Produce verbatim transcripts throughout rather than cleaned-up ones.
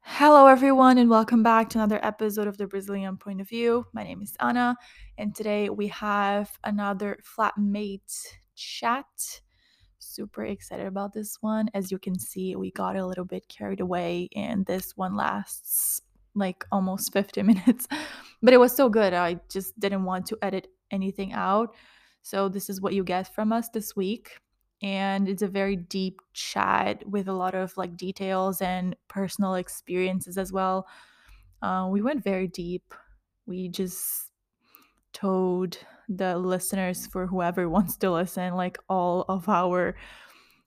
Hello everyone and welcome back to another episode of The Brazilian Point of View. My name is Anna and today we have another flatmate chat. Super excited about this one. As you can see, we got a little bit carried away and this one lasts like almost fifty minutes, but it was so good. I just didn't want to edit anything out. So this is what you get from us this week. And it's a very deep chat with a lot of like details and personal experiences as well. Uh, we went very deep. We just told the listeners, for whoever wants to listen, like all of our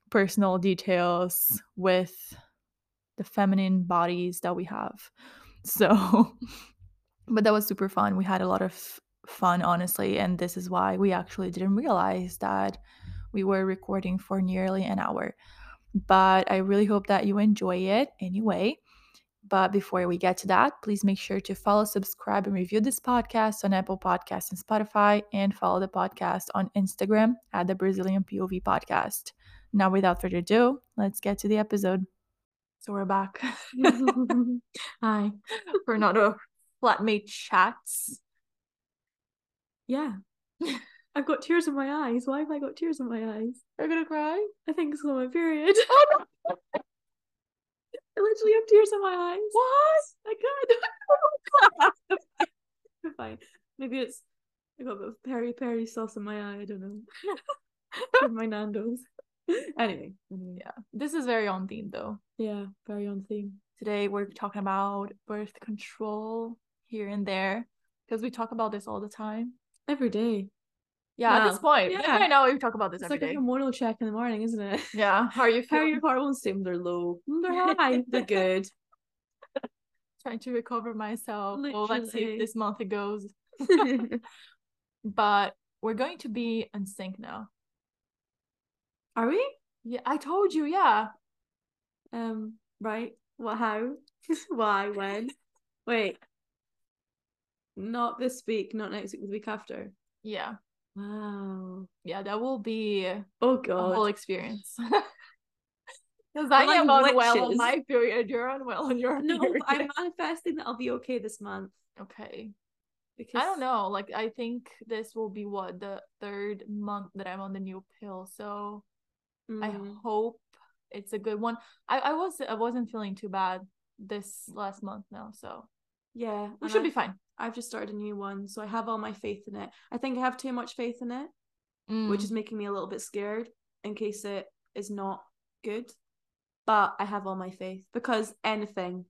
personal details with the feminine bodies that we have. So, but that was super fun. We had a lot of fun, honestly, and this is why we actually didn't realize that we were recording for nearly an hour. But I really hope that you enjoy it anyway. But before we get to that, please make sure to follow, subscribe, and review this podcast on Apple Podcasts and Spotify, and follow the podcast on Instagram at the Brazilian P O V Podcast. Now, without further ado, let's get to the episode. So we're back. Hi. We're not a flatmate chats. Yeah. I've got tears in my eyes. Why have I got tears in my eyes? Are you going to cry? I think it's my period. Oh, no. I literally have tears in my eyes. What? I could. I'm fine. Maybe it's, I got a bit of peri-peri sauce in my eye. I don't know. From my Nandos. Anyway. Yeah. This is very on theme though. Yeah, very on theme. Today we're talking about birth control here and there. Because we talk about this all the time. Every day. Yeah, wow. At this point. Yeah. I know we talk about this it's every like day. It's like a hormonal check in the morning, isn't it? Yeah. How are you feeling? How are your hormones? They're low. They're high. They're good. Trying to recover myself. Literally. Well, let's see if this month it goes. But we're going to be in sync now. Are we? Yeah, I told you, yeah. Um, right. What, how? Why? When? Wait. Not this week, not next week, the week after. Yeah. Wow. Yeah, that will be oh god a whole experience. Because I am like unwell on my period, you're unwell on your no period. I'm manifesting that I'll be okay this month. Okay. Because I don't know, like I think this will be what the third month that I'm on the new pill, so mm. I hope it's a good one. I, I was I wasn't feeling too bad this last month now, so yeah, we should I- be fine. I've just started a new one, so I have all my faith in it. I think I have too much faith in it, mm. which is making me a little bit scared in case it is not good. But I have all my faith because anything,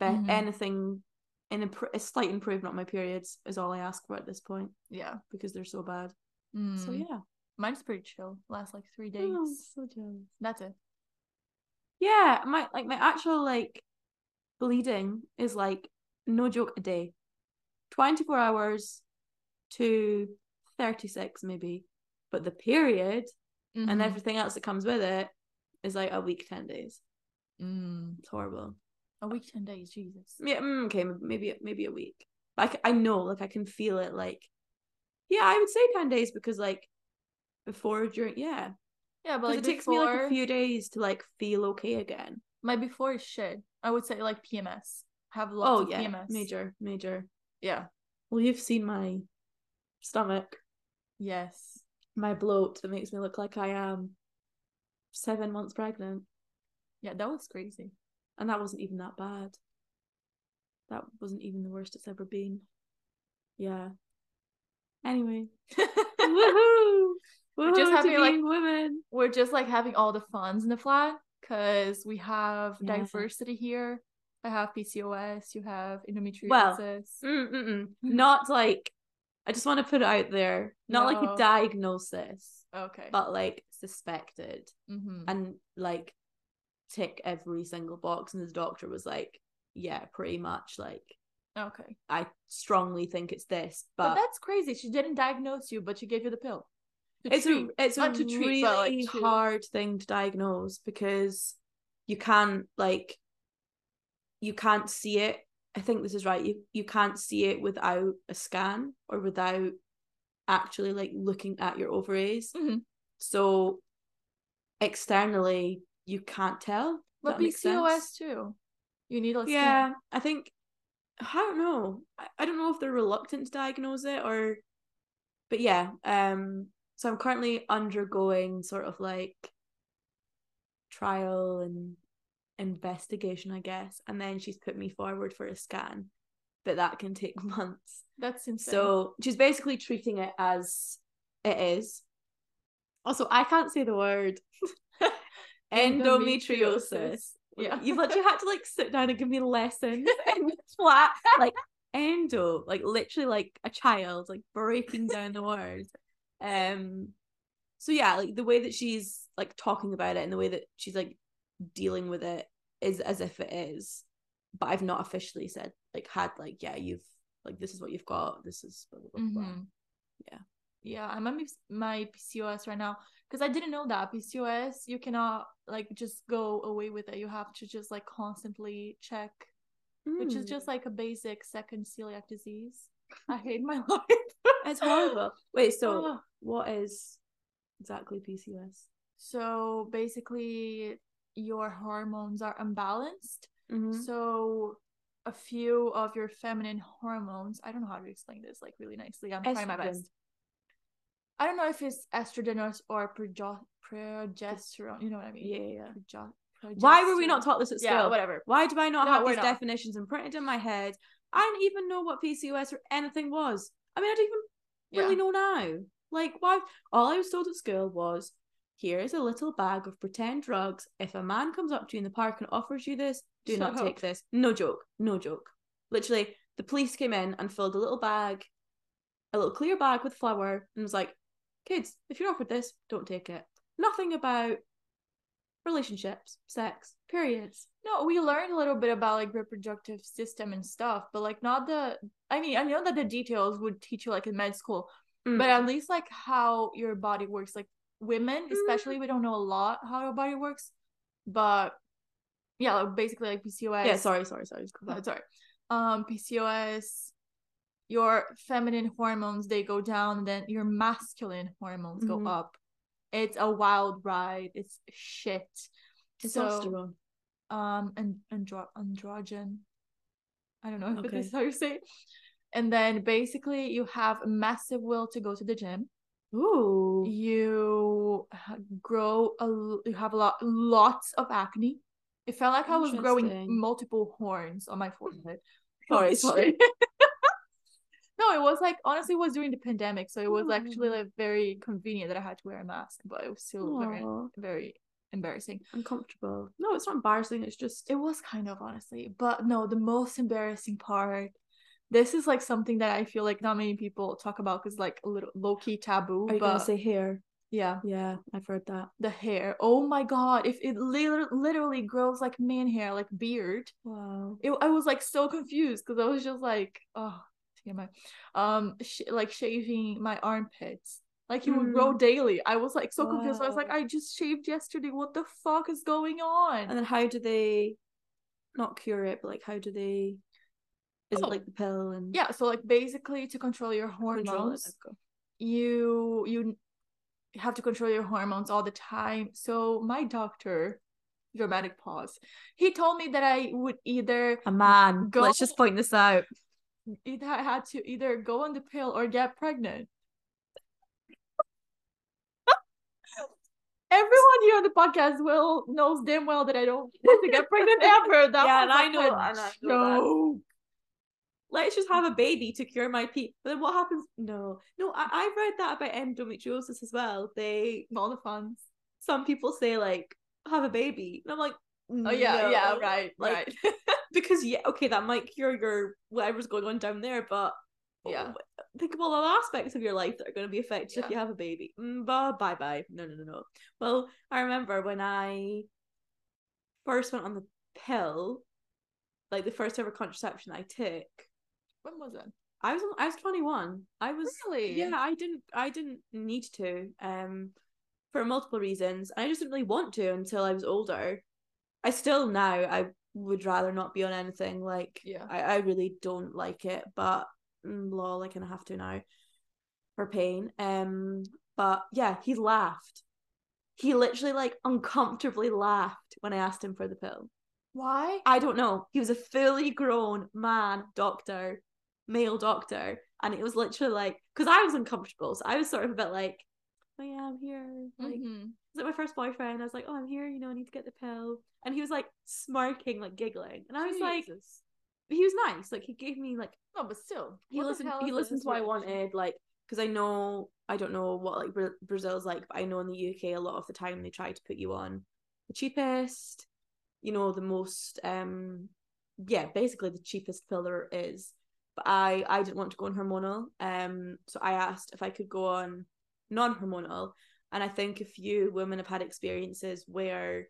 mm-hmm. anything, in a, a slight improvement on my periods is all I ask for at this point. Yeah, because they're so bad. Mm. So yeah, mine's pretty chill. Lasts like three days. Oh, so chill. That's it. Yeah, my like my actual like bleeding is like no joke a day. twenty-four hours to thirty-six maybe, but the period mm-hmm. and everything else that comes with it is like a week, ten days. Mm. It's horrible. A week, ten days, Jesus. Yeah, okay, maybe maybe a week. Like I know, like I can feel it. Like, yeah, I would say ten days because like before, during, yeah, yeah, but like it before, takes me like a few days to like feel okay again. My before is shit. I would say like P M S. Have lots oh, of yeah. P M S. Major, major. Yeah. Well, you've seen my stomach. Yes. My bloat that makes me look like I am seven months pregnant. Yeah, that was crazy. And that wasn't even that bad. That wasn't even the worst it's ever been. Yeah. Anyway. Woohoo! Woohoo we're just having like women. We're just like having all the funs in the flat because we have yeah. diversity here. I have P C O S, you have endometriosis. Well, mm, mm, mm. not like, I just want to put it out there, not no. like a diagnosis, okay, but like suspected mm-hmm. and like tick every single box. And his doctor was like, yeah, pretty much like, okay, I strongly think it's this. But, but that's crazy. She didn't diagnose you, but she gave you the pill. To it's treat. a, it's not a to treat, really like to... hard thing to diagnose because you can't like, you can't see it. I think this is right. You you can't see it without a scan or without actually like looking at your ovaries. Mm-hmm. So externally you can't tell. But P C O S too. You need less yeah, skin. I think I don't know. I, I don't know if they're reluctant to diagnose it or but yeah, um so I'm currently undergoing sort of like trial and investigation, I guess, and then she's put me forward for a scan, but that can take months. That's insane. So she's basically treating it as it is. Also, I can't say the word. Endometriosis. Yeah, you've literally had to like sit down and give me lessons and flat like endo, like literally like a child, like breaking down the words. Um, so yeah, like the way that she's like talking about it and the way that she's like dealing with it is as if it is, but I've not officially said like had like yeah you've like this is what you've got, this is blah, blah, blah. Mm-hmm. yeah yeah I'm on my P C O S right now because I didn't know that P C O S you cannot like just go away with it, you have to just like constantly check, mm. which is just like a basic second celiac disease. I hate my life. It's horrible. Wait, so uh, what is exactly P C O S? So basically your hormones are imbalanced. Mm-hmm. So a few of your feminine hormones, I don't know how to explain this like really nicely. I'm estrogen. Trying my best. I don't know if it's estrogen or proge- progesterone. You know what I mean? Yeah, yeah. Proge- Why were we not taught this at school? Yeah, whatever. Why do I not no, have these not. definitions imprinted in my head? I didn't even know what P C O S or anything was. I mean, I don't even really yeah. know now. Like, why? All I was told at school was, here is a little bag of pretend drugs. If a man comes up to you in the park and offers you this, do not take this. No joke. No joke. Literally, the police came in and filled a little bag, a little clear bag with flour, and was like, kids, if you're offered this, don't take it. Nothing about relationships, sex, periods. No, we learned a little bit about like reproductive system and stuff, but like not the, I mean, I know that the details would teach you like in med school, mm. but at least like how your body works, like women, especially, mm. we don't know a lot how our body works, but yeah, like basically like P C O S. Yeah, sorry, sorry, sorry. No, sorry. Um, P C O S, your feminine hormones, they go down, and then your masculine hormones mm-hmm. go up. It's a wild ride. It's shit. Testosterone. So, um, and andro- androgen. I don't know if okay. this is how you say it. And then basically you have a massive will to go to the gym. Ooh. You grow a, you have a lot lots of acne. It felt like I was growing multiple horns on my forehead. sorry sorry No, it was like honestly it was during the pandemic, so it was Aww. actually like very convenient that I had to wear a mask, but it was still Aww. very very embarrassing, uncomfortable. No, it's not embarrassing, it's just it was kind of honestly. But no, the most embarrassing part, this is like something that I feel like not many people talk about because like a little low-key taboo. Are you but gonna say hair? Yeah. Yeah, I've heard that. The hair. Oh my god. If it li- literally grows like man hair, like beard. Wow. It, I was like so confused because I was just like, oh, T M I. Um, sh- like shaving my armpits. Like it mm. would grow daily. I was like so wow. confused. I was like, I just shaved yesterday. What the fuck is going on? And then how do they not cure it? But like how do they... Is oh. it like the pill? And yeah, so like basically to control your hormones, control you you have to control your hormones all the time. So my doctor, dramatic pause, he told me that I would either a man go, let's just point this out, either I had to either go on the pill or get pregnant. Everyone here on the podcast will knows damn well that I don't want to get pregnant ever. That yeah, and I know, and I know that. Let's just have a baby to cure my pee. But then what happens? No. No, I, I read that about endometriosis as well. They, all the fans. Some people say, like, have a baby. And I'm like, no. Oh, yeah, yeah, right, like, right. Because, yeah, okay, that might cure your whatever's going on down there, but yeah, oh, think of all the aspects of your life that are going to be affected yeah. if you have a baby. Mm, bye-bye. No, no, no, no. Well, I remember when I first went on the pill, like, the first ever contraception I took. When was it? I was I was twenty-one. I was really yeah. I didn't I didn't need to um for multiple reasons. I just didn't really want to until I was older. I still now I would rather not be on anything. Like yeah. I I really don't like it, but lol, I kind of have to now. her pain. Um, but yeah, he laughed. He literally like uncomfortably laughed when I asked him for the pill. Why? I don't know. He was a fully grown man, doctor, male doctor. And it was literally like, because I was uncomfortable. So I was sort of a bit like, oh yeah, I'm here. Like, mm-hmm. Is it my first boyfriend? I was like, oh, I'm here. You know, I need to get the pill. And he was like smirking, like giggling. And I was Jesus. like, he was nice. Like he gave me like, no, but still, he listened. He listened to what I wanted. Like, because I know, I don't know what like Bra- Brazil's like, but I know in the U K a lot of the time they try to put you on the cheapest, you know, the most, um, yeah, basically the cheapest pill there is. But I, I didn't want to go on hormonal. Um, so I asked if I could go on non-hormonal. And I think a few women have had experiences where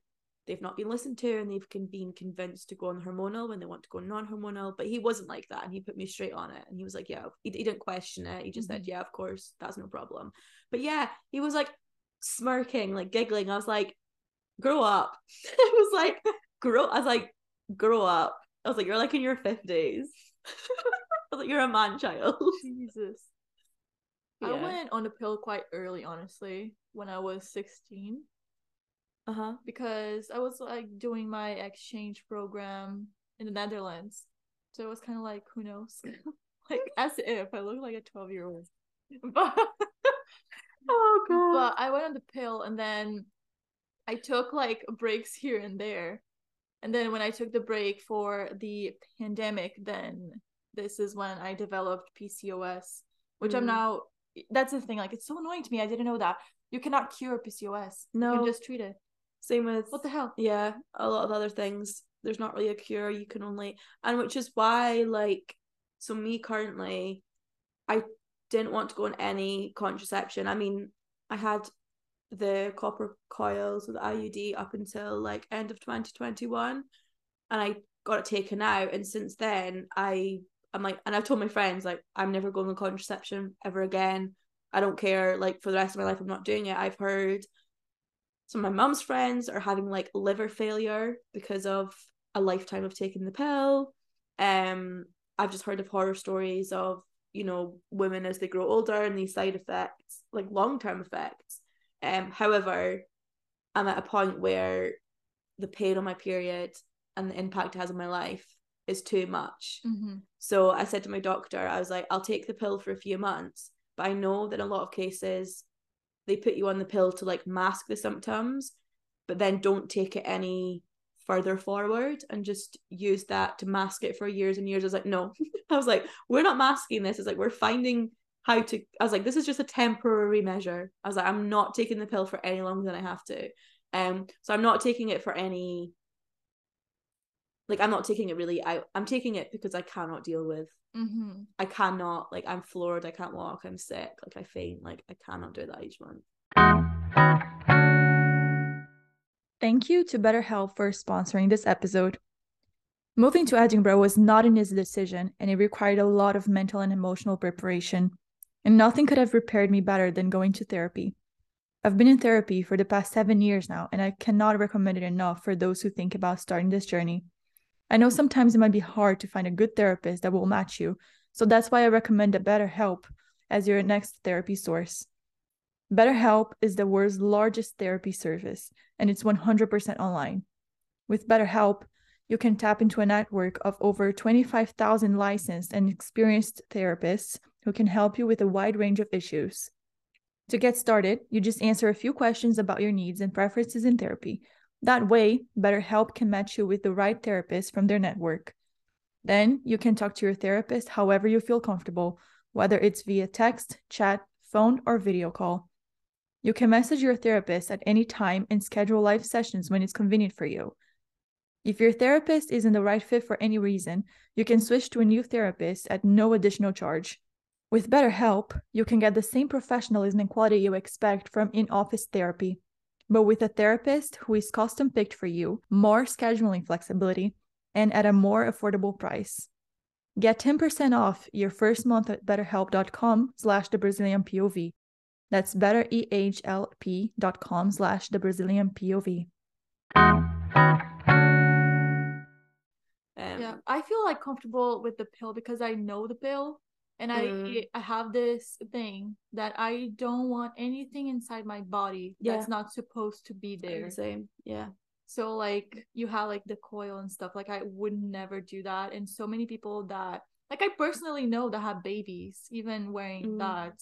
they've not been listened to and they've con- been convinced to go on hormonal when they want to go non-hormonal. But he wasn't like that, and he put me straight on it. And he was like, yeah, he, he didn't question it. He just mm-hmm. said, yeah, of course, that's no problem. But yeah, he was like smirking, like giggling. I was like, grow up. I was like, grow. I was like, grow up. I was like, you're like in your fifties. Like, you're a man child. Jesus. Yeah. I went on the pill quite early, honestly, when I was sixteen. Uh-huh. Because I was like doing my exchange program in the Netherlands. So it was kind of like, who knows? Like, as if I look like a twelve year old. But oh god. But I went on the pill, and then I took like breaks here and there. And then when I took the break for the pandemic, then this is when I developed P C O S, which mm. I'm now, that's the thing, like, it's so annoying to me. I didn't know that. You cannot cure P C O S. No. You can just treat it. Same with... what the hell? Yeah, a lot of other things. There's not really a cure. You can only... and which is why, like, so me currently, I didn't want to go on any contraception. I mean, I had the copper coils with I U D up until, like, end of twenty twenty-one. And I got it taken out. And since then, I... I'm like, and I've told my friends, like, I'm never going on contraception ever again. I don't care. Like, for the rest of my life, I'm not doing it. I've heard some of my mum's friends are having, like, liver failure because of a lifetime of taking the pill. Um, I've just heard of horror stories of, you know, women as they grow older and these side effects, like, long-term effects. Um, however, I'm at a point where the pain on my period and the impact it has on my life is too much. Mm-hmm. So I said to my doctor, I was like, I'll take the pill for a few months, but I know that in a lot of cases they put you on the pill to like mask the symptoms, but then don't take it any further forward and just use that to mask it for years and years. I was like, no. I was like, we're not masking this. It's like, we're finding how to, I was like, this is just a temporary measure. I was like, I'm not taking the pill for any longer than I have to. Um, so I'm not taking it for any Like, I'm not taking it really out. I'm taking it because I cannot deal with. Mm-hmm. I cannot. Like, I'm floored. I can't walk. I'm sick. Like, I faint. Like, I cannot do that each month. Thank you to BetterHelp for sponsoring this episode. Moving to Edinburgh was not an easy decision, and it required a lot of mental and emotional preparation. And nothing could have prepared me better than going to therapy. I've been in therapy for the past seven years now, and I cannot recommend it enough for those who think about starting this journey. I know sometimes it might be hard to find a good therapist that will match you, so that's why I recommend BetterHelp as your next therapy source. BetterHelp is the world's largest therapy service, and it's one hundred percent online. With BetterHelp, you can tap into a network of over twenty-five thousand licensed and experienced therapists who can help you with a wide range of issues. To get started, you just answer a few questions about your needs and preferences in therapy. That way, BetterHelp can match you with the right therapist from their network. Then you can talk to your therapist however you feel comfortable, whether it's via text, chat, phone, or video call. You can message your therapist at any time and schedule live sessions when it's convenient for you. If your therapist isn't the right fit for any reason, you can switch to a new therapist at no additional charge. With BetterHelp, you can get the same professionalism and quality you expect from in-office therapy, but with a therapist who is custom-picked for you, more scheduling flexibility, and at a more affordable price. Get ten percent off your first month at betterhelp.com slash thebrazilianpov. That's betterhelp.com slash thebrazilianpov. Um, yeah, I feel like comfortable with the pill because I know the pill. And mm. I I have this thing that I don't want anything inside my body yeah. that's not supposed to be there. Same. Yeah. So like you have like the coil and stuff, like I would never do that. And so many people that like I personally know that have babies even wearing mm. that,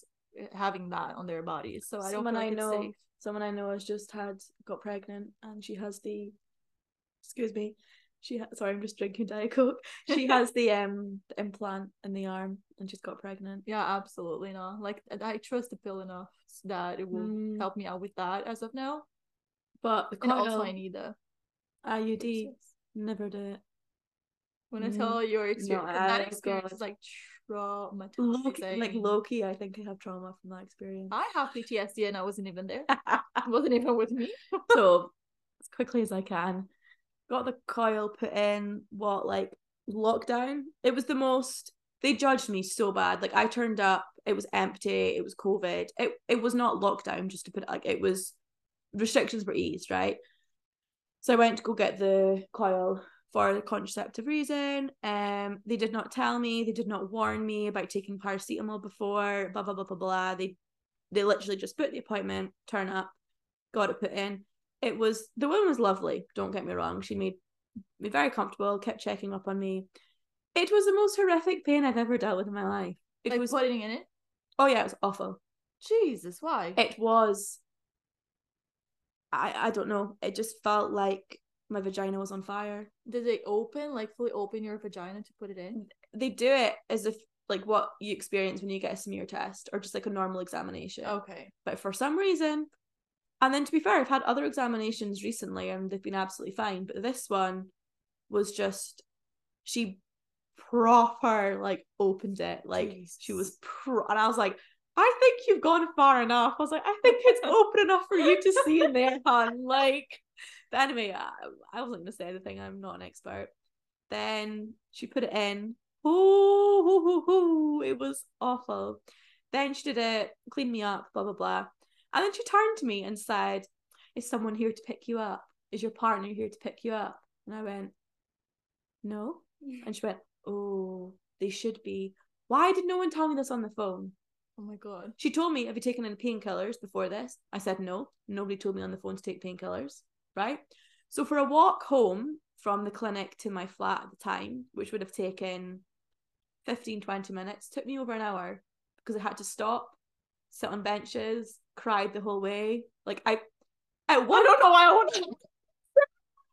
having that on their bodies. So I don't someone feel like I know, it's safe. Someone I know has just had got pregnant and she has the excuse me. She ha- sorry, I'm just drinking Diet Coke. She has the um implant in the arm, and she's got pregnant. Yeah, absolutely not. Like I trust the pill enough that it will mm. help me out with that as of now. But the coil, and also I need the I U D. Never do it. When I mm. tell your experience, no, that experience God. is like traumatizing. Loki, like Loki, I think I have trauma from that experience. I have P T S D, and I wasn't even there. It wasn't even with me. So as quickly as I can. Got the coil put in, what, like, lockdown? It was the most, they judged me so bad. Like, I turned up, it was empty, it was COVID. It it was not lockdown, just to put it, like, it was, restrictions were eased, right? So I went to go get the coil for the contraceptive reason. Um, they did not tell me, they did not warn me about taking paracetamol before, blah, blah, blah, blah, blah. They, they literally just booked the appointment, turn up, got it put in. It was, the woman was lovely, don't get me wrong. She made me very comfortable, kept checking up on me. It was the most horrific pain I've ever dealt with in my life. It like was putting in it? Oh yeah, it was awful. Jesus, why? It was, I, I don't know. It just felt like my vagina was on fire. Did they open, like fully open your vagina to put it in? They do it as if, like what you experience when you get a smear test or just like a normal examination. Okay. But for some reason... And then to be fair, I've had other examinations recently and they've been absolutely fine. But this one was just, she proper like opened it. Like Jesus. She was, pro- and I was like, I think you've gone far enough. I was like, I think it's open enough for you to see in there, hon. Like, but anyway, I, I wasn't going to say anything. I'm not an expert. Then she put it in. Oh, oh, oh, oh. It was awful. Then she did it, cleaned me up, blah, blah, blah. And then she turned to me and said, is someone here to pick you up? Is your partner here to pick you up? And I went, no. And she went, oh, they should be. Why did no one tell me this on the phone? Oh my God. She told me, have you taken any painkillers before this? I said, no. Nobody told me on the phone to take painkillers, right? So for a walk home from the clinic to my flat at the time, which would have taken fifteen, twenty minutes, took me over an hour because I had to stop, sit on benches, cried the whole way. Like I I, I don't know why I wanted to.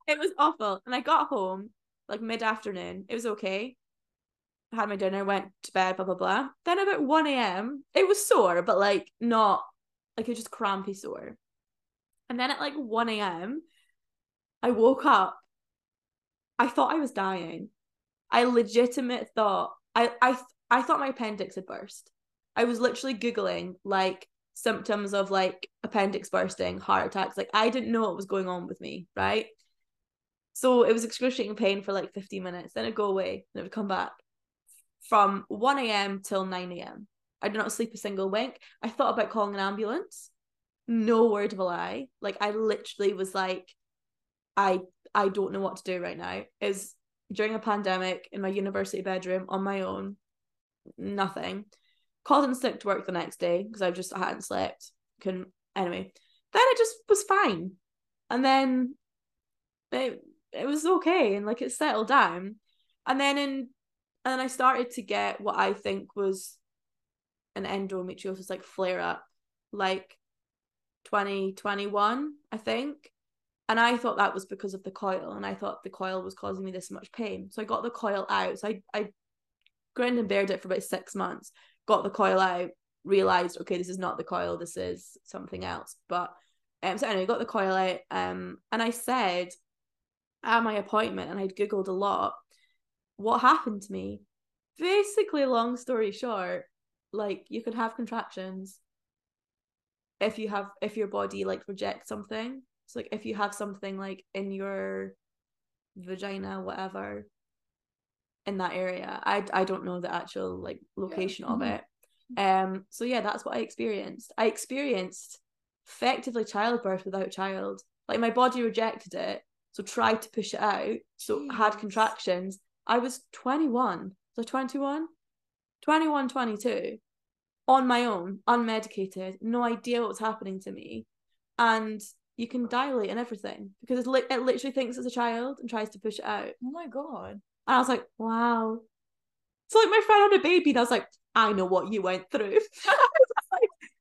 It was awful. And I got home like mid-afternoon. It was okay. I had my dinner, went to bed, blah blah blah. Then about one a.m. it was sore, but like not like it was just crampy sore. And then at like one a.m. I woke up. I thought I was dying. I legitimate thought I I I thought my appendix had burst. I was literally Googling like symptoms of like appendix bursting, heart attacks. Like I didn't know what was going on with me, right? So it was excruciating pain for like fifteen minutes, then it'd go away and it would come back from one a.m. till nine a.m. I did not sleep a single wink. I thought about calling an ambulance, no word of a lie. Like I literally was like, I I don't know what to do right now. It was during a pandemic in my university bedroom on my own, nothing. Called in sick to work the next day because I just I hadn't slept. Couldn't anyway. Then it just was fine, and then it it was okay, and like it settled down. And then in and then I started to get what I think was an endometriosis like flare up, like twenty twenty-one, I think. And I thought that was because of the coil, and I thought the coil was causing me this much pain. So I got the coil out. So I I grinned and bared it for about six months. Got the coil out, realized, okay, this is not the coil, this is something else. But um so anyway, got the coil out, um and I said at my appointment, and I'd Googled a lot, what happened to me? Basically, long story short, like you can have contractions if you have if your body like rejects something. So like if you have something like in your vagina, whatever, in that area. I, I don't know the actual like location yeah. of it. Um so yeah, that's what I experienced. I experienced effectively childbirth without child. Like my body rejected it, so tried to push it out, so Jeez. Had contractions. I was twenty-one. Was I twenty-one? twenty-one, twenty-two, on my own, unmedicated, no idea what's happening to me. And you can dilate and everything because it's li- it literally thinks it's a child and tries to push it out. Oh my God. And I was like, wow. So like my friend had a baby and I was like, I know what you went through.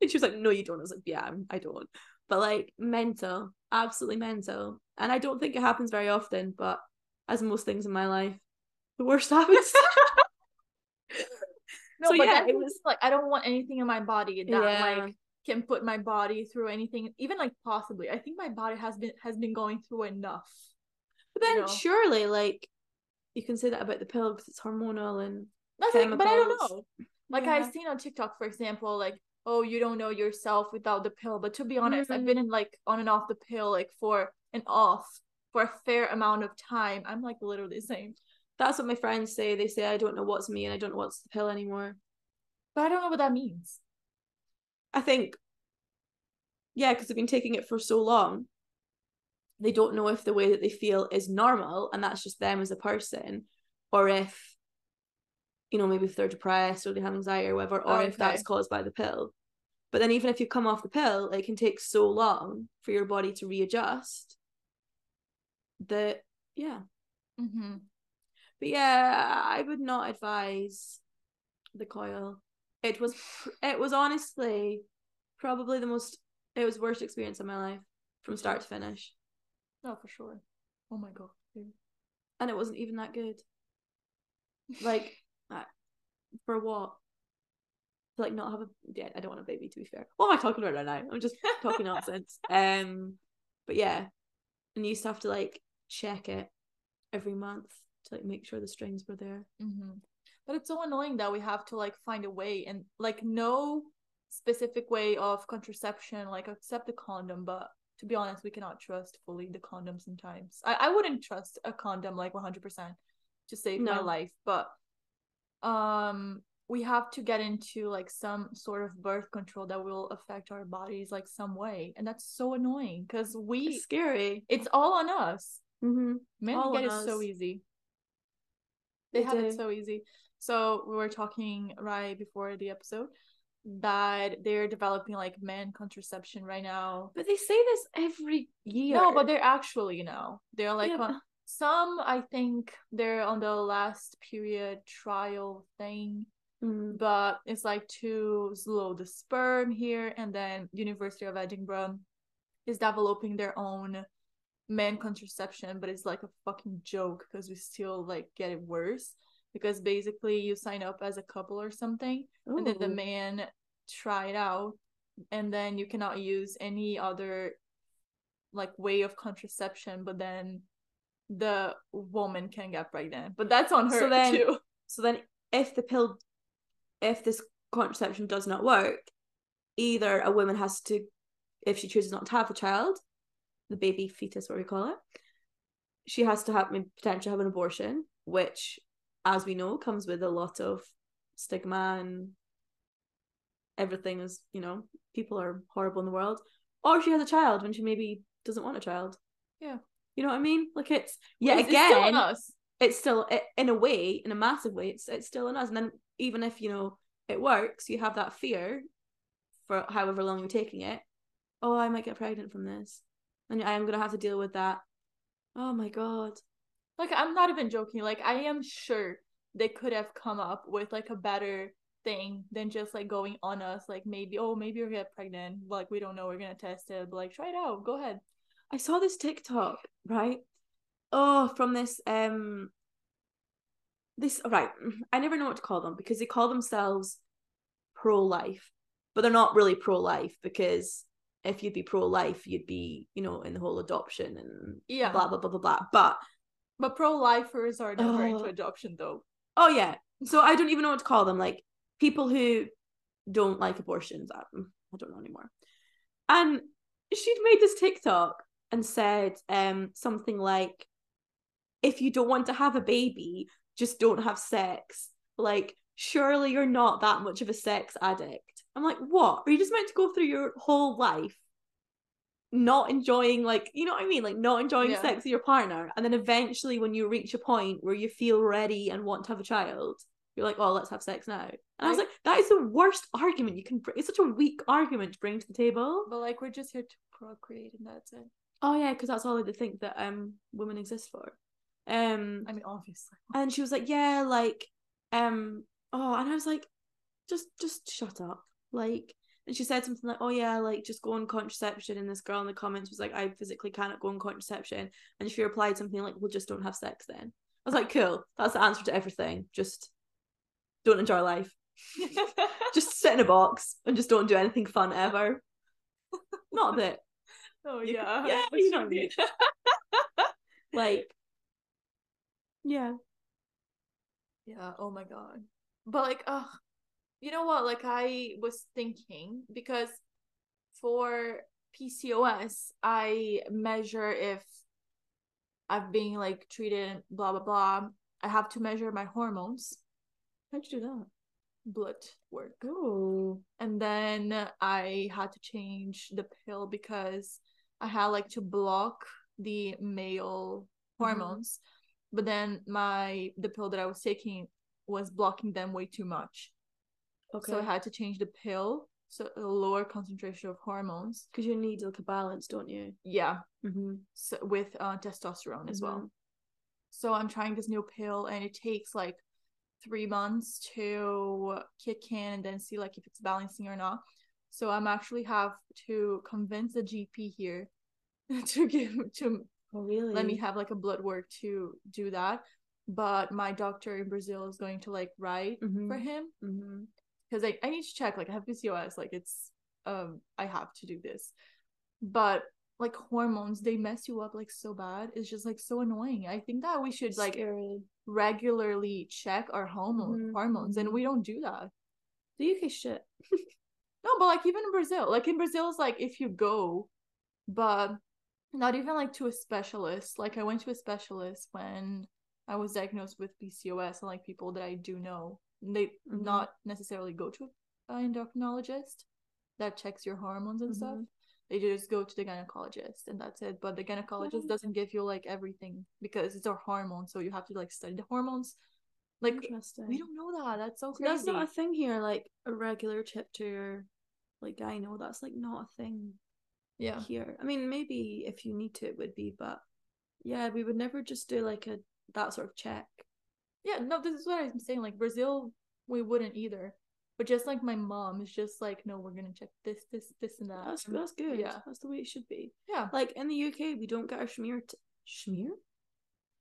And she was like, no, you don't. I was like, yeah, I don't. But like mental, absolutely mental. And I don't think it happens very often, but as most things in my life, the worst happens. No, so, but yeah, it was like, I don't want anything in my body that yeah. like can put my body through anything, even like possibly. I think my body has been has been going through enough. But then you know? Surely, like, you can say that about the pill because it's hormonal and that's chemicals. Like, but I don't know. Like yeah. I've seen on TikTok, for example, like, oh, you don't know yourself without the pill. But to be honest, mm. I've been in like on and off the pill, like for and off for a fair amount of time. I'm like literally the same. That's what my friends say. They say, I don't know what's me and I don't know what's the pill anymore. But I don't know what that means. I think, yeah, because they've been taking it for so long. They don't know if the way that they feel is normal and that's just them as a person. Or if, you know, maybe if they're depressed or they have anxiety or whatever. Or oh, okay. if that's caused by the pill. But then even if you come off the pill, it can take so long for your body to readjust. That, yeah. Mm-hmm. But yeah, I would not advise the coil. It was, it was honestly probably the most, it was the worst experience of my life from start to finish. No, for sure. Oh my God. And it wasn't even that good. Like, for what? For like not have a, yeah, I don't want a baby to be fair. What am I talking about right now? I'm just talking nonsense. Um, but yeah. And you used to have to like check it every month. To, like, make sure the strings were there. Mm-hmm. But it's so annoying that we have to like find a way and like no specific way of contraception, like except the condom. But to be honest, we cannot trust fully the condom sometimes. I, I wouldn't trust a condom like one hundred percent to save no. my life. But um, we have to get into like some sort of birth control that will affect our bodies like some way. And that's so annoying because we... It's scary. It's all on us. Mm-hmm. Men get it so easy. They have it so easy. So we were talking right before the episode that they're developing like man contraception right now. But they say this every year. No, but they're actually, you know, they're like yeah. on, some, I think they're on the last period trial thing, mm-hmm. but it's like to slow the sperm here. And then University of Edinburgh is developing their own man contraception, but it's like a fucking joke because we still like get it worse because basically you sign up as a couple or something. Ooh. And then the man try it out and then you cannot use any other like way of contraception, but then the woman can get pregnant, but that's on her so then, too. So then if the pill if this contraception does not work, either a woman has to, if she chooses not to have the child, the baby fetus, what we call it, she has to have, I mean, potentially have an abortion, which, as we know, comes with a lot of stigma and everything is, you know, people are horrible in the world. Or she has a child when she maybe doesn't want a child. Yeah. You know what I mean? Like it's, yeah, well, it's, again, it's still on us. It's still, it, in a way, in a massive way, it's, it's still on us. And then even if, you know, it works, you have that fear for however long you're taking it. Oh, I might get pregnant from this. And I am going to have to deal with that. Oh my God. Like, I'm not even joking. Like, I am sure they could have come up with, like, a better thing than just, like, going on us. Like, maybe, oh, maybe you'll get pregnant. Like, we don't know. We're going to test it. But, like, try it out. Go ahead. I saw this TikTok, right? Oh, from this, um, this, right. I never know what to call them because they call themselves pro-life. But they're not really pro-life because... if you'd be pro-life, you'd be, you know, in the whole adoption and yeah. blah, blah, blah, blah, blah. But but pro-lifers are never uh, into adoption, though. Oh, yeah. So I don't even know what to call them. Like, people who don't like abortions. I don't know anymore. And she'd made this TikTok and said um, something like, if you don't want to have a baby, just don't have sex. Like, surely you're not that much of a sex addict. I'm like, what? Are you just meant to go through your whole life not enjoying, like, you know what I mean? Like, not enjoying yeah. sex with your partner. And then eventually when you reach a point where you feel ready and want to have a child, you're like, oh, let's have sex now. And I, I was like, that is the worst argument you can bring. It's such a weak argument to bring to the table. But like, we're just here to procreate and that's it. Oh yeah, because that's all I think that um women exist for. Um, I mean, obviously. And she was like, yeah, like, um, oh, and I was like, just, just shut up, like. And she said something like, oh yeah, like, just go on contraception. And this girl in the comments was like, I physically cannot go on contraception. And she replied something like, well, just don't have sex then. I was like, cool, that's the answer to everything. Just don't enjoy life. Just sit in a box and just don't do anything fun ever. Not that. Oh you yeah. Could, yeah, you know what I mean. Like, yeah. Yeah, oh my God. But like, ugh. You know what, like, I was thinking, because for P C O S, I measure if I've been, like, treated, blah, blah, blah. I have to measure my hormones. How'd you do that? Blood work. Oh. And then I had to change the pill because I had, like, to block the male hormones. Mm-hmm. But then my the pill that I was taking was blocking them way too much. Okay. So I had to change the pill, so a lower concentration of hormones. Because you need like a balance, don't you? Yeah. Mm-hmm. So with uh, testosterone mm-hmm. as well. So I'm trying this new pill, and it takes like three months to kick in and then see like if it's balancing or not. So I'm actually have to convince the G P here to give to oh, really? Let me have like a blood work to do that. But my doctor in Brazil is going to like write mm-hmm. for him. Mm-hmm. Because I, I need to check, like, I have P C O S, like, it's, um, I have to do this. But, like, hormones, they mess you up, like, so bad. It's just, like, so annoying. I think that we should, like, Scary. regularly check our hormone, mm-hmm. hormones, and we don't do that. The U K shit. No, but, like, even in Brazil. Like, in Brazil, it's, like, if you go, but not even, like, to a specialist. Like, I went to a specialist when I was diagnosed with P C O S and, like, people that I do know. They mm-hmm. not necessarily go to an endocrinologist that checks your hormones and mm-hmm. stuff. They just go to the gynecologist and that's it. But the gynecologist mm-hmm. doesn't give you like everything because it's our hormones, so you have to like study the hormones. Like, we don't know that. That's so crazy. That's not a thing here. Like a regular chip to your like gyno. That's like not a thing. Yeah. Here, I mean, maybe if you need to, it would be, but yeah, we would never just do like a that sort of check. Yeah, no, this is what I'm saying. Like, Brazil, we wouldn't either. But just, like, my mom is just like, no, we're going to check this, this, this, and that. That's, that's good. Yeah. That's the way it should be. Yeah. Like, in the U K, we don't get our schmear... T- schmear?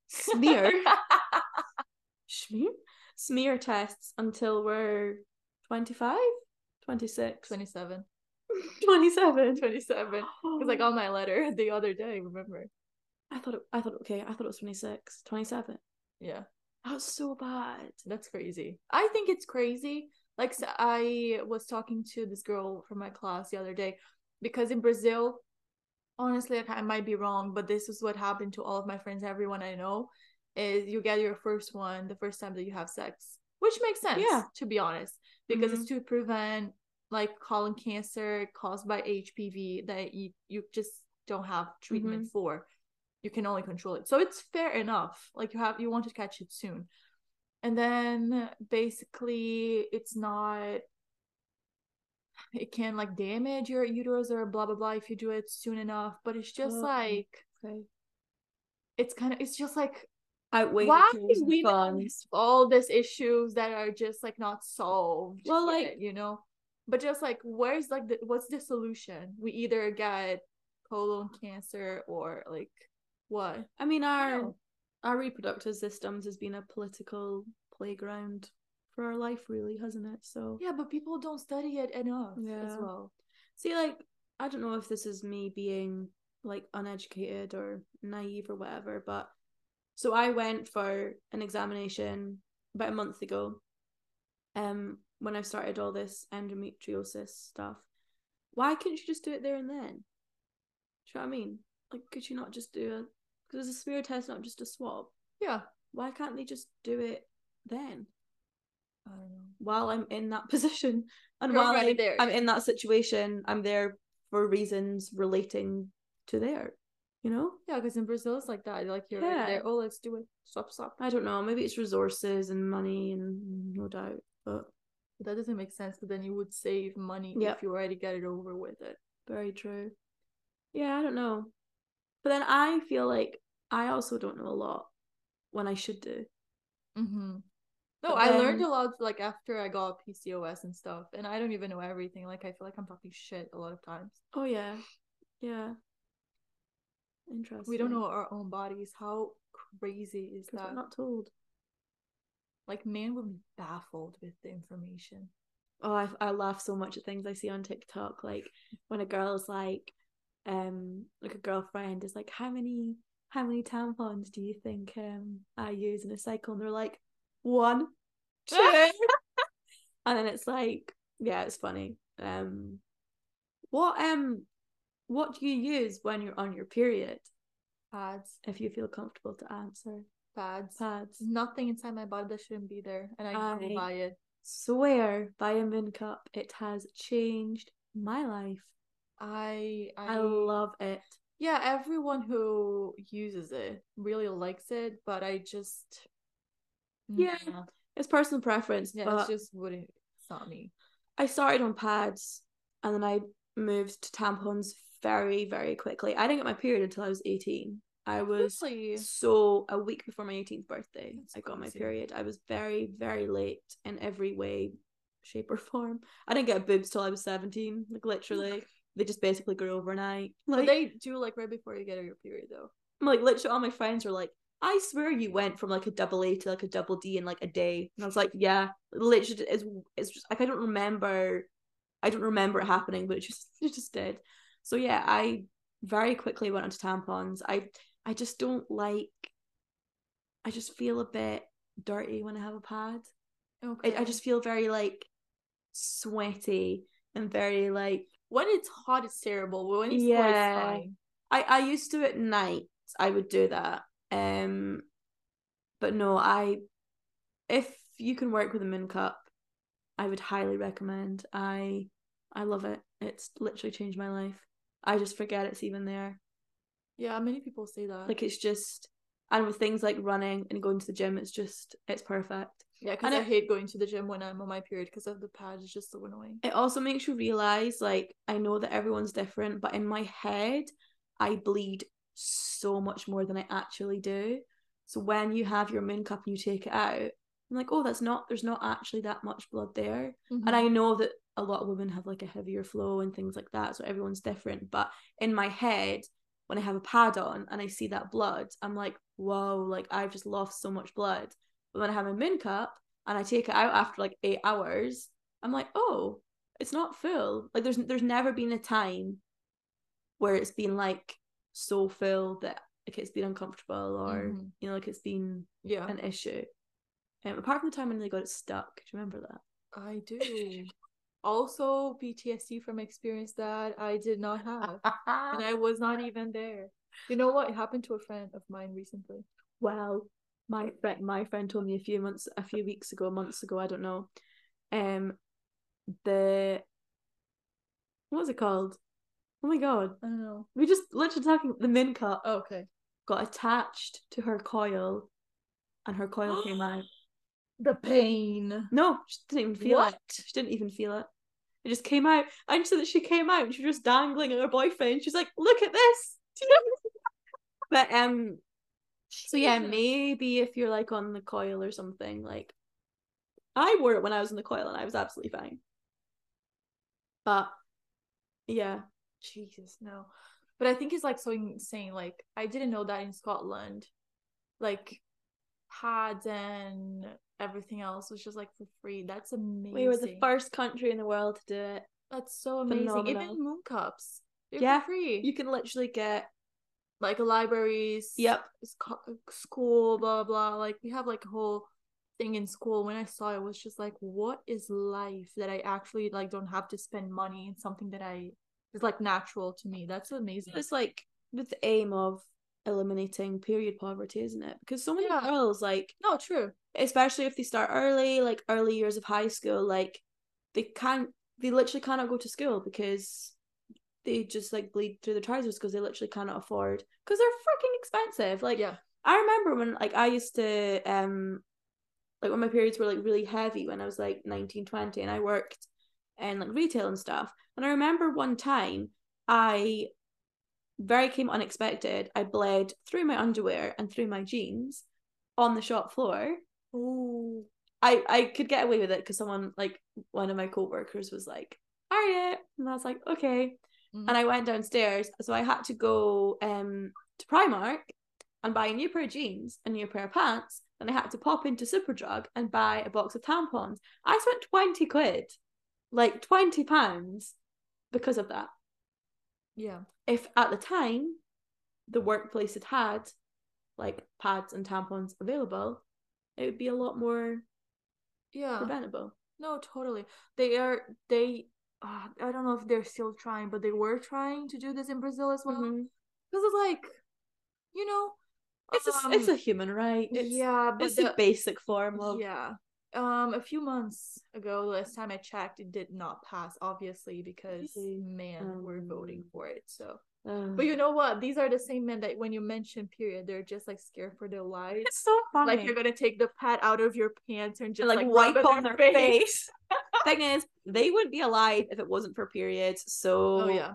Smear? Schmear? Smear tests until we're twenty-five? twenty-six? twenty-seven. twenty-seven? twenty-seven. It was, like, on my letter the other day, remember? I thought, it, I thought, okay, I thought it was twenty-six. twenty-seven? Yeah. That's so bad. That's crazy. I think it's crazy. Like, so I was talking to this girl from my class the other day, because in Brazil, honestly, I might be wrong, but this is what happened to all of my friends, everyone I know, is you get your first one the first time that you have sex, which makes sense, yeah. to be honest, because mm-hmm. it's to prevent, like, colon cancer caused by H P V that you, you just don't have treatment mm-hmm. for. You can only control it, so it's fair enough. Like, you have you want to catch it soon, and then basically it's not it can like damage your uterus or blah blah blah if you do it soon enough, but it's just oh, like okay. it's kind of it's just like I wait why we all these issues that are just like not solved well yet, like you know but just like where's like the, what's the solution? We either get colon cancer or like what? I mean, our no. our reproductive systems has been a political playground for our life, really, hasn't it? So yeah, but people don't study it enough yeah. as well. See, like, I don't know if this is me being like uneducated or naive or whatever, but so I went for an examination about a month ago, um, when I started all this endometriosis stuff. Why couldn't you just do it there and then? Do you know what I mean? Like, could you not just do a... Because it's a smear test, not just a swab. Yeah. Why can't they just do it then? I don't know. While I'm in that position. And You're while right I'm, there. I'm in that situation, I'm there for reasons relating to there. you know? Yeah, because in Brazil it's like that. Like you're yeah. right there, oh, let's do it. Swap, swap. I don't know. Maybe it's resources and money, and no doubt. But that doesn't make sense. But then you would save money yeah. if you already get it over with it. Very true. Yeah, I don't know. But then I feel like I also don't know a lot when I should do. Mm-hmm. No, then... I learned a lot, like, after I got P C O S and stuff, and I don't even know everything. Like, I feel like I'm talking shit a lot of times. Oh, yeah. Yeah. Interesting. We don't know our own bodies. How crazy is that? We're not told. Like, man would be baffled with the information. Oh, I, I laugh so much at things I see on TikTok. Like, when a girl's like, um, like a girlfriend is like, how many, how many tampons do you think um I use in a cycle? And they're like, one, two. And then it's like, yeah, it's funny. Um, what um, what do you use when you're on your period? Pads. If you feel comfortable to answer. Pads. Pads. There's nothing inside my body that shouldn't be there, and I, I can't buy it. Swear by a moon cup, it has changed my life. I, I I love it. Yeah, everyone who uses it really likes it, but I just yeah, nah. It's personal preference. Yeah, it's just wouldn't. It's not me. I started on pads, and then I moved to tampons very, very quickly. I didn't get my period until I was eighteen. I was really? so a week before my eighteenth birthday. That's I got crazy. my period. I was very, very late in every way, shape or form. I didn't get boobs till I was seventeen. Like, literally. They just basically grow overnight. Like, but they do, like, right before you get your period, though. Like, literally all my friends were like, I swear you went from, like, a double A to, like, a double D in, like, a day. And I was like, yeah. Literally, it's, it's just, like, I don't remember. I don't remember it happening, but it just, it just did. So, yeah, I very quickly went onto tampons. I, I just don't like, I just feel a bit dirty when I have a pad. Okay. I, I just feel very, like, sweaty and very, like, when it's hot, it's terrible. But when it's yeah. hot, it's fine. I, I used to at night, I would do that. Um, but no, I, if you can work with a moon cup, I would highly recommend. I, I love it. It's literally changed my life. I just forget it's even there. Yeah, many people say that. Like, it's just, and with things like running and going to the gym, it's just, it's perfect. Yeah, because I it, hate going to the gym when I'm on my period because of the pad. It's just so annoying. It also makes you realise, like, I know that everyone's different, but in my head, I bleed so much more than I actually do. So when you have your moon cup and you take it out, I'm like, oh, that's not, there's not actually that much blood there. Mm-hmm. And I know that a lot of women have, like, a heavier flow and things like that, so everyone's different. But in my head, when I have a pad on and I see that blood, I'm like, whoa, like, I've just lost so much blood. But when I have a moon cup and I take it out after, like, eight hours, I'm like, oh, it's not full. Like, there's there's never been a time where it's been, like, so full that, like, it's been uncomfortable or, mm-hmm. you know, like, it's been yeah. an issue. Um, apart from the time when they got it stuck. Do you remember that? I do. Also, P T S D from experience that I did not have. And I was not even there. You know what? It happened to a friend of mine recently. Wow. My friend, my friend told me a few months, a few weeks ago, months ago, I don't know. Um, the what was it called? Oh my god, I don't know. We just literally talking the min cup. Oh, okay, got attached to her coil, and her coil came out. The pain. No, she didn't even feel what? it. She didn't even feel it. It just came out. I just said that she came out. And she was just dangling at her boyfriend. She's like, "Look at this." But um. So yeah, maybe if you're, like, on the coil or something, like, I wore it when I was on the coil and I was absolutely fine. But yeah, Jesus, no. But I think it's, like, so insane. Like, I didn't know that in Scotland, like, pads and everything else was just, like, for free. That's amazing. We were the first country in the world to do it. That's so amazing. Phenomenal. Even moon cups, they're yeah, for free. You can literally get, like, libraries, yep, school, blah, blah, like, we have, like, a whole thing in school. When I saw it, it was just like, what is life that I actually, like, don't have to spend money in something that I is, like, natural to me? That's amazing. It's, like, with the aim of eliminating period poverty, isn't it? Because so many yeah. girls, like, no, true, especially if they start early, like, early years of high school, like, they can't, they literally cannot go to school because they just like bleed through the trousers because they literally cannot afford, because they're freaking expensive. Like, yeah. I remember when like I used to um like when my periods were like really heavy when I was like nineteen, twenty, and I worked in like retail and stuff. And I remember one time I very came unexpected. I bled through my underwear and through my jeans on the shop floor. Ooh. I, I could get away with it because someone, like, one of my co-workers was like, Harriet, and I was like, okay. Mm-hmm. And I went downstairs, so I had to go um to Primark and buy a new pair of jeans, a new pair of pants, and I had to pop into Superdrug and buy a box of tampons. I spent twenty quid, like twenty pounds, because of that. Yeah. If at the time the workplace had had like pads and tampons available, it would be a lot more yeah preventable. No, totally. They are they uh, I don't know if they're still trying, but they were trying to do this in Brazil as well, because mm-hmm. it's like, you know, it's um, a, it's a human right. It's, yeah, but it's the, a basic form of yeah. Um, a few months ago, last time I checked, it did not pass, obviously, because men um, were voting for it. So, um, but you know what? These are the same men that when you mention period, they're just like scared for their lives. It's so funny. Like, you're gonna take the pad out of your pants and just and, like, like wipe on their face. face. Thing is, they would be alive if it wasn't for periods. So, oh yeah.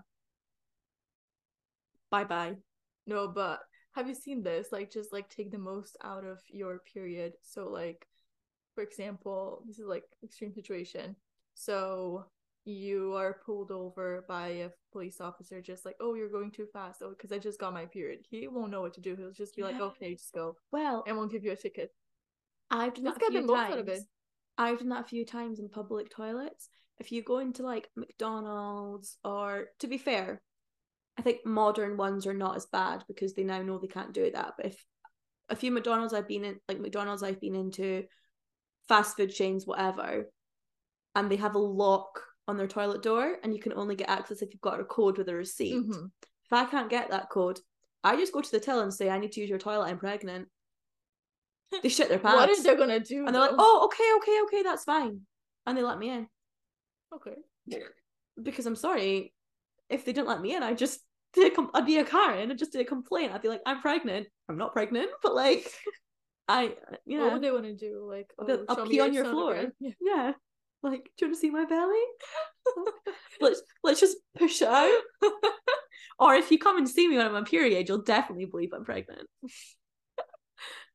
Bye bye. No, but have you seen this? Like, just like take the most out of your period. So like. For example, this is like extreme situation. So you are pulled over by a police officer, just like, oh, you're going too fast. Oh, because I just got my period. He won't know what to do. He'll just be yeah. like, okay, just go. Well, and won't give you a ticket. I've done that a few times. I've done that a few times in public toilets. If you go into like McDonald's, or to be fair, I think modern ones are not as bad because they now know they can't do that. But if a few McDonald's I've been in, like McDonald's I've been into, fast food chains, whatever, and they have a lock on their toilet door, and you can only get access if you've got a code with a receipt. Mm-hmm. If I can't get that code, I just go to the till and say, I need to use your toilet, I'm pregnant. They shit their pants. What is they're gonna do? And they're though? Like, oh, okay, okay, okay, that's fine. And they let me in. Okay. Because I'm sorry, if they didn't let me in, I just did a com- I'd be a Karen and just did a complaint. I'd be like, I'm pregnant. I'm not pregnant, but like. I, you know, what would they want to do? Like, oh, I'll pee on your floor. Yeah. yeah. Like, do you want to see my belly? let's let's just push out. Or if you come and see me when I'm on period, you'll definitely believe I'm pregnant.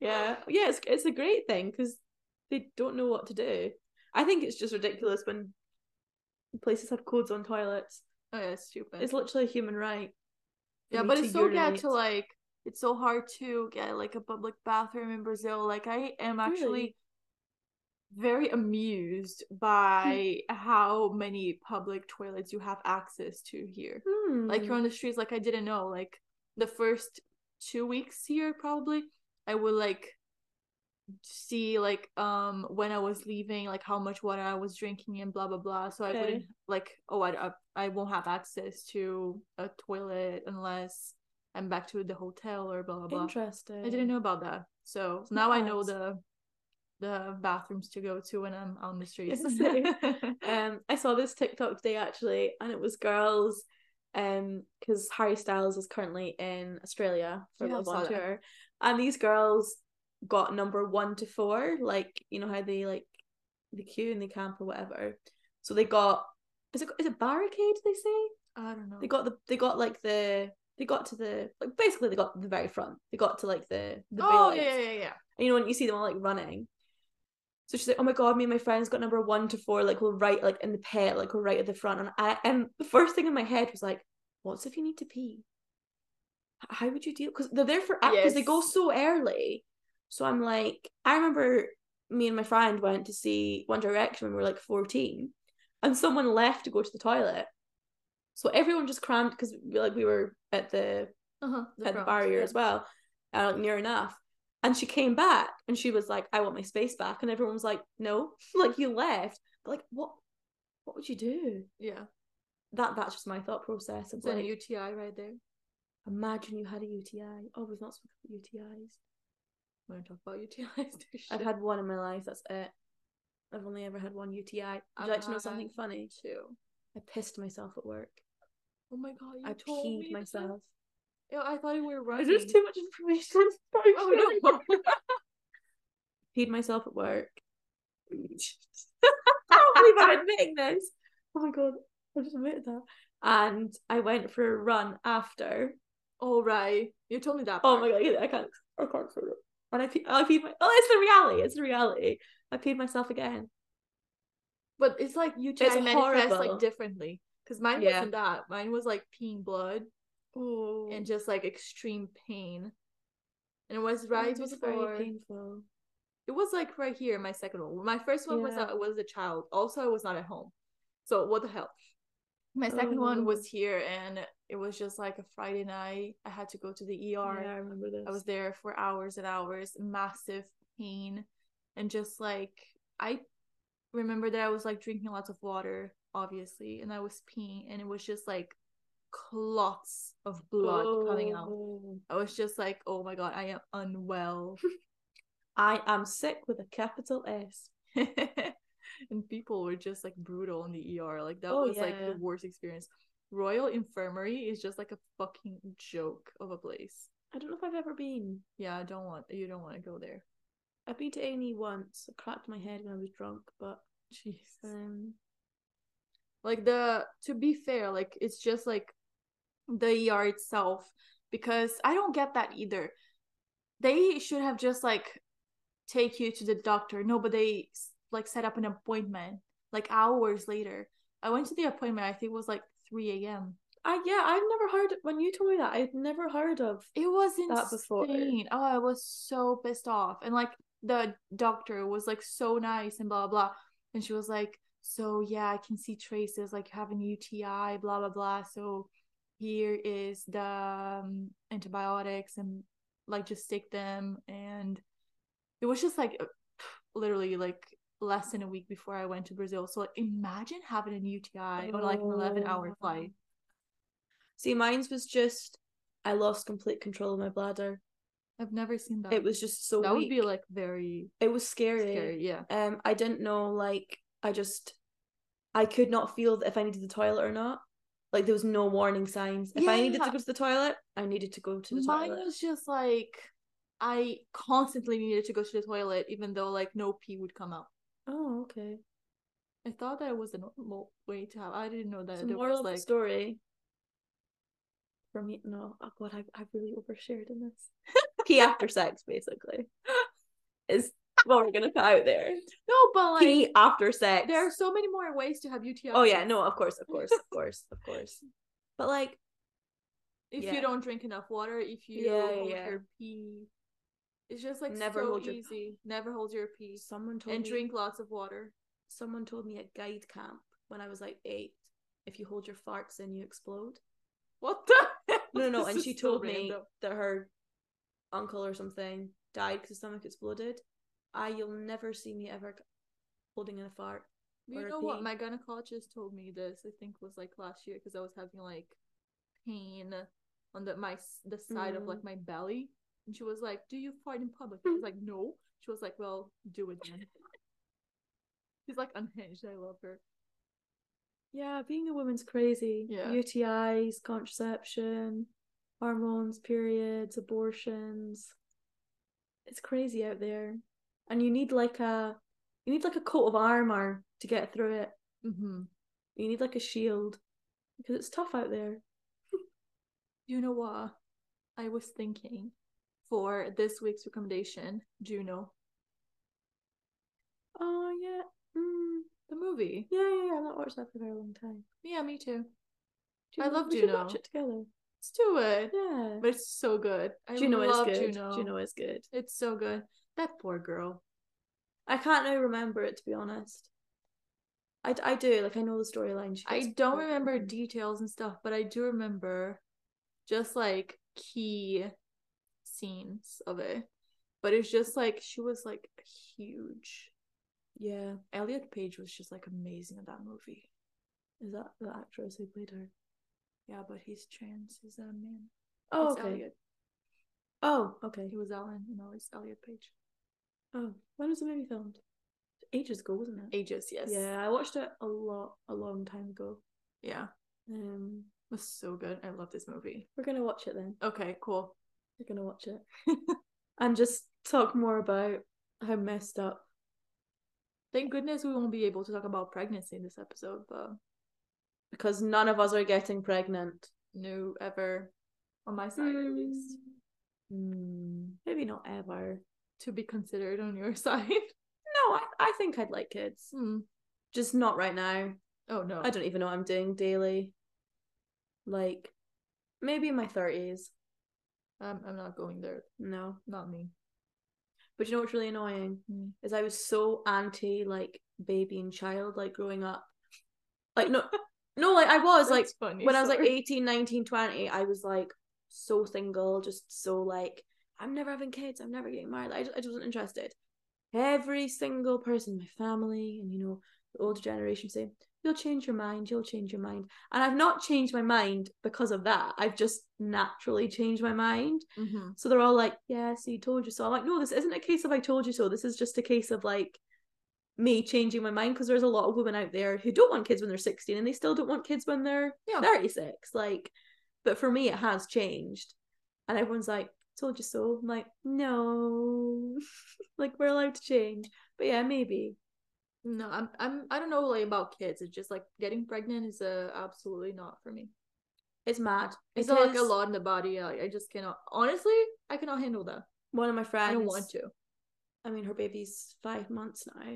yeah. Yeah, it's, it's a great thing because they don't know what to do. I think it's just ridiculous when places have codes on toilets. Oh, yeah, it's stupid. It's literally a human right. Yeah, but it's so bad to, like, it's so hard to get like a public bathroom in Brazil. Like, I am actually really? very amused by mm. how many public toilets you have access to here. Mm. Like, you're on the streets. Like, I didn't know. Like, the first two weeks here, probably, I would like see like um when I was leaving, like how much water I was drinking and blah blah blah. So okay. I wouldn't like oh I I won't have access to a toilet unless. I'm back to the hotel or blah blah blah. Interesting. I didn't know about that. So it's now nice. I know the the bathrooms to go to when I'm on the streets. um, I saw this TikTok today actually, and it was girls, um, because Harry Styles is currently in Australia for yeah, Love on Tour, and these girls got number one to four. Like, you know how they like the queue and they camp or whatever. So they got is it is it barricade? They say I don't know. They got the they got like the. They got to the, like, basically they got to the very front. They got to, like, the, the oh, yeah, yeah, yeah. And, you know, when you see them all, like, running. So she's like, oh, my God, me and my friends got number one to four. Like, we're right, like, in the pit. Like, we're right at the front. And I and the first thing in my head was, like, what's if you need to pee? How would you deal? Because they're there for, because yes. they go so early. So I'm, like, I remember me and my friend went to see One Direction when we were, like, fourteen. And someone left to go to the toilet. So everyone just crammed because like we were at the, uh-huh, the at front, the barrier yeah. as well, uh, near enough. And she came back and she was like, "I want my space back," and everyone was like, "No, like you left." But like, what? What would you do? Yeah, that that's just my thought process. It's like, a U T I right there. Imagine you had a U T I. Oh, we've not spoken about U T Is. We don't talk about U T Is. I've had one in my life. That's it. I've only ever had one U T I. Would you like to know something funny? Too. I pissed myself at work. Oh my god, you I told peed me myself. Yeah, I thought we were running. There's too much information. Oh no. Peed myself at work. I can't believe I'm admitting this. Oh my god, I just admitted that. And I went for a run after. All right, you told me that. Oh my god, I can't. I can't. And I peed. I peed my. Oh, it's the reality. It's the reality. I peed myself again. But it's like you just manifest horrible. Like differently. Because mine yeah. wasn't that. Mine was like peeing blood. Ooh. And just like extreme pain. And it was right it was before. Very painful. It was like right here, my second one. My first one yeah. was that I was a child. Also, I was not at home. So what the hell? My second oh. one was here, and it was just like a Friday night. I had to go to the E R. Yeah, I remember this. I was there for hours and hours. Massive pain. And just like, I remember that I was like drinking lots of water, obviously. And I was peeing, and it was just like clots of blood oh. coming out. I was just like, oh my god, I am unwell. I am sick with a capital S. And people were just like brutal in the E R. Like that oh, was yeah. like the worst experience. Royal Infirmary is just like a fucking joke of a place. I don't know if I've ever been. Yeah, I don't want you don't want to go there. I've been to A and E once. I cracked my head when I was drunk, but jeez. Um, like the to be fair, like it's just like the E R itself, because I don't get that either. They should have just like take you to the doctor. No, but they like set up an appointment like hours later. I went to the appointment. I think it was like three a.m. I yeah, I've never heard when you told me that. I've never heard of it was insane. That before. Oh, I was so pissed off, and like the doctor was like so nice and blah blah, and she was like, so yeah, I can see traces like you have an U T I, blah blah blah. So here is the um, antibiotics and like just take them. And it was just like literally like less than a week before I went to Brazil. So like imagine having a U T I oh. on like an eleven hour flight. See, mine was just I lost complete control of my bladder. I've never seen that. It was just so that weak. Would be like very it was scary. scary yeah um I didn't know, like I just I could not feel if I needed the toilet or not. Like there was no warning signs. If yeah. I needed to go to the toilet, I needed to go to the mine toilet. Mine was just like I constantly needed to go to the toilet, even though like no pee would come out. Oh, okay. I thought that was a normal way to have. I didn't know that. It's a moral like... story. For me, no. Oh god, I've I've really overshared in this. Pee after sex, basically, is what we're gonna put out there. No, but like pee after sex. There are so many more ways to have U T I. Oh yeah, no, of course, of course, of course, of course. But like, if yeah. you don't drink enough water, if you yeah, hold yeah. your pee. It's just like never so hold your easy. Never hold your pee. Someone told and me, drink lots of water. Someone told me at guide camp when I was like eight, if you hold your farts in, you explode. What the hell? No, no. This and she told so me random. That her uncle or something died because his stomach exploded. I, you'll never see me ever holding in a fart. You know what? My gynecologist told me this. I think was like last year because I was having like pain on the my the side mm. of like my belly. And she was like, do you fart in public? I was like, no. She was like, well, do it then. She's like unhinged. I love her. Yeah, being a woman's crazy. Yeah. U T Is, contraception, hormones, periods, abortions. It's crazy out there. And you need like a you need like a coat of armor to get through it. Mm-hmm. You need like a shield. Because it's tough out there. You know what? I was thinking. For this week's recommendation, Juno. Oh, yeah. Mm, the movie. Yeah, yeah, yeah. I've not watched that for a very long time. Yeah, me too. Juno. I love we Juno. We should watch it together. Let's do it. Yeah. But it's so good. I Juno love is good. Juno. Juno is good. It's so good. That poor girl. I can't now remember it, to be honest. I, I do. Like, I know the storyline. I don't remember good. Details and stuff, but I do remember just, like, key... scenes of it. But it's just like she was like huge. Yeah, Elliot Page was just like amazing in that movie. Is that the actress who played her? Yeah, but he's trans. He's a man. Oh, it's okay. Elliot. Oh, okay. He was Alan. No, it's Elliot Page. Oh, when was the movie filmed? Ages ago, wasn't it? Ages, yes. Yeah, I watched it a lot, a long time ago. Yeah. Um, was so good. I love this movie. We're gonna watch it then. Okay, cool. We're gonna watch it and just talk more about how messed up. Thank goodness we won't be able to talk about pregnancy in this episode, though, because none of us are getting pregnant. No, ever. On my side, mm. at least. Mm. Maybe not ever. To be considered on your side. No, I, I think I'd like kids. Mm. Just not right now. Oh, no. I don't even know what I'm doing daily. Like, maybe in my thirties. Um, I'm not going there. No. Not me. But you know what's really annoying? Mm. Is I was so anti, like, baby and child, like, growing up. Like, no... No, like, I was, like, funny, when sorry. I was, like, eighteen, nineteen, twenty, I was, like, so single, just so, like, I'm never having kids, I'm never getting married, like, I, just, I just wasn't interested. Every single person in my family, and, you know, the older generation say, you'll change your mind, you'll change your mind. And I've not changed my mind because of that. I've just naturally changed my mind. Mm-hmm. So they're all like, yeah, so you told you so. I'm like, no, this isn't a case of I told you so. This is just a case of, like, me changing my mind, because there's a lot of women out there who don't want kids when they're sixteen and they still don't want kids when they're yeah. thirty-six, like, but for me it has changed. And everyone's like, told you so. I'm like, no. Like, we're allowed to change. But yeah, maybe. No, I'm, I'm I don't know, like, about kids. It's just like getting pregnant is uh, absolutely not for me. It's mad. It's it like is... a lot in the body. Like, I just cannot, honestly, I cannot handle that. One of my friends, I don't want to. I mean, her baby's five months now.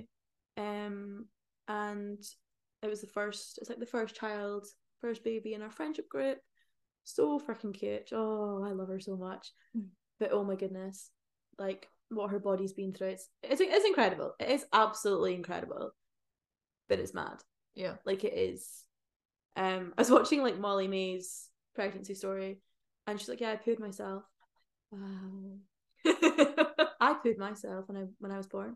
Um and it was the first it's like the first child first baby in our friendship group. So freaking cute. Oh, I love her so much. Mm. But oh my goodness, like, what her body's been through, it's, it's it's incredible. It is absolutely incredible, but it's mad. Yeah, like, it is. um I was watching, like, Molly May's pregnancy story, and she's like, yeah, I pooed myself. Wow. I pooed myself when I when I was born.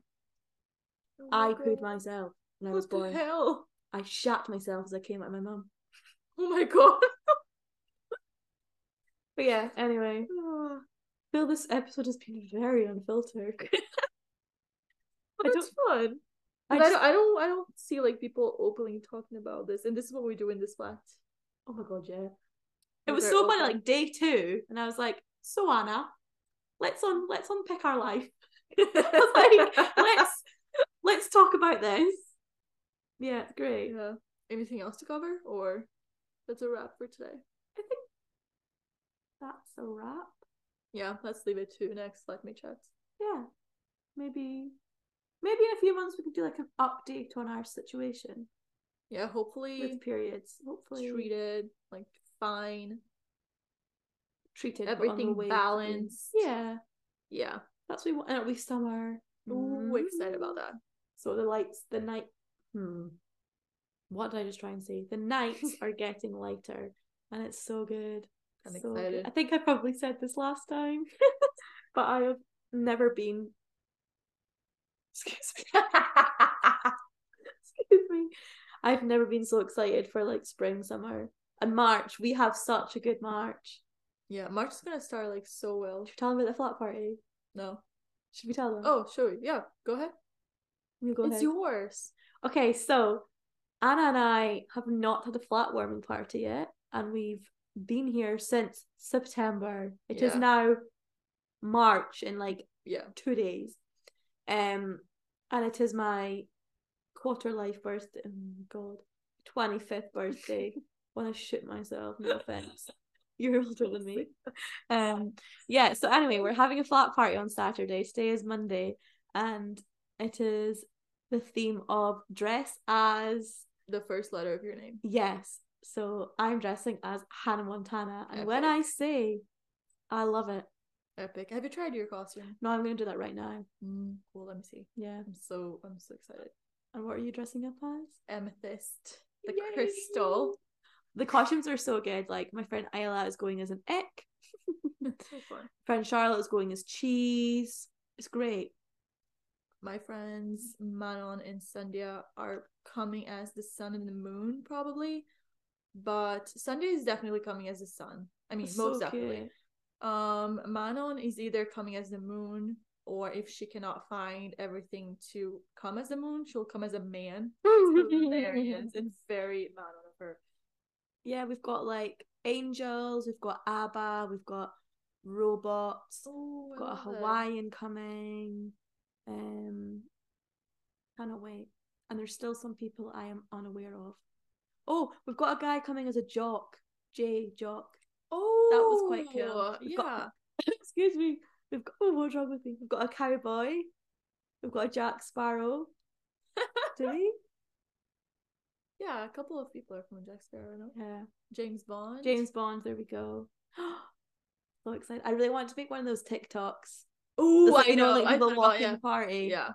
Oh, I pooed myself when I was born. What the hell? I shat myself as I came out of my mum. Oh my god. But yeah, anyway. Oh. I feel this episode has been very unfiltered. But it's fun. I, just... I, don't, I don't I don't see, like, people openly talking about this, and this is what we do in this flat. Oh my god, yeah. It was so funny, like, day two, and I was like, so Anna, let's on let's unpick our life. I was like, let's Let's talk about this. Yeah, it's great. Yeah. Anything else to cover, or that's a wrap for today? I think that's a wrap. Yeah, let's leave it to next Let Me Chat. Yeah. Maybe maybe in a few months we could do, like, an update on our situation. Yeah, hopefully. With periods. Hopefully. Treated, like, fine. Treated. Everything balanced. Yeah. Yeah. That's what we want. And at least summer. Ooh, we're excited about that. So the lights, the night, hmm. What did I just try and say? The nights are getting lighter, and it's so good. I'm so excited. Good. I think I probably said this last time, but I have never been. Excuse me. Excuse me. I've never been so excited for, like, spring, summer, and March. We have such a good March. Yeah, March is gonna start, like, so well. Should we tell them about the flat party? No. Should we tell them? Oh, sure. Yeah, go ahead. You go it's ahead. Yours. Okay, so Anna and I have not had a flat warming party yet, and we've been here since September. It yeah. is now March in, like, yeah. two days. Um, and it is my quarter life birthday. Oh my god, twenty-fifth birthday. When I shit myself, no offense. You're older than me. Um, yeah, so anyway, we're having a flat party on Saturday. Today is Monday, and it is the theme of dress as... the first letter of your name. Yes. So I'm dressing as Hannah Montana, and Epic. When I say, I love it. Epic. Have you tried your costume? No, I'm going to do that right now. Mm, well, let me see. Yeah. I'm so, I'm so excited. And what are you dressing up as? Amethyst. The Yay! Crystal. The costumes are so good. Like, my friend Ayla is going as an ick. So fun. Friend Charlotte is going as cheese. It's great. My friends Manon and Sandhya are coming as the sun and the moon, probably. But Sandhya is definitely coming as the sun. I mean, That's most so definitely. Cute. Um, Manon is either coming as the moon, or if she cannot find everything to come as the moon, she'll come as a man. It's hilarious. It's very Manon of her. Yeah, we've got like Angels, we've got ABBA, we've got Robots, oh, we've got a Hawaiian it. coming. Um, cannot wait. And there's still some people I am unaware of. Oh, we've got a guy coming as a jock, Jay Jock. Oh, that was quite cool. We've yeah. Got, excuse me. We've got. Oh, what's wrong with me? We've got a cowboy. We've got a Jack Sparrow. Do we? Yeah, a couple of people are from Jack Sparrow. No? Yeah, James Bond. James Bond. There we go. So excited! I really want to make one of those TikToks. Oh, like, I you know, know. like the walking yeah. party. Yeah.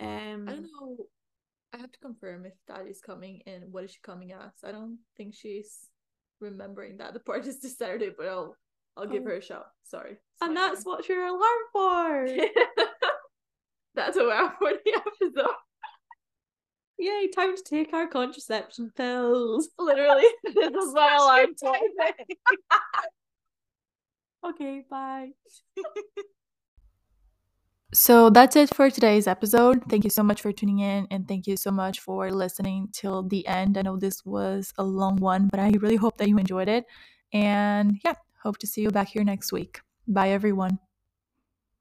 Um, I don't know. I have to confirm if Daddy's coming and what is she coming as. I don't think she's remembering that the party is this Saturday, but I'll I'll give oh. her a shout. Sorry. And that's alarm. What your alarm for. That's a wrap for the episode. Yay, time to take our contraception pills. Literally, this is my alarm time. Okay, bye. So that's it for today's episode. Thank you so much for tuning in, and thank you so much for listening till the end. I know this was a long one, but I really hope that you enjoyed it. And yeah, hope to see you back here next week. Bye, everyone.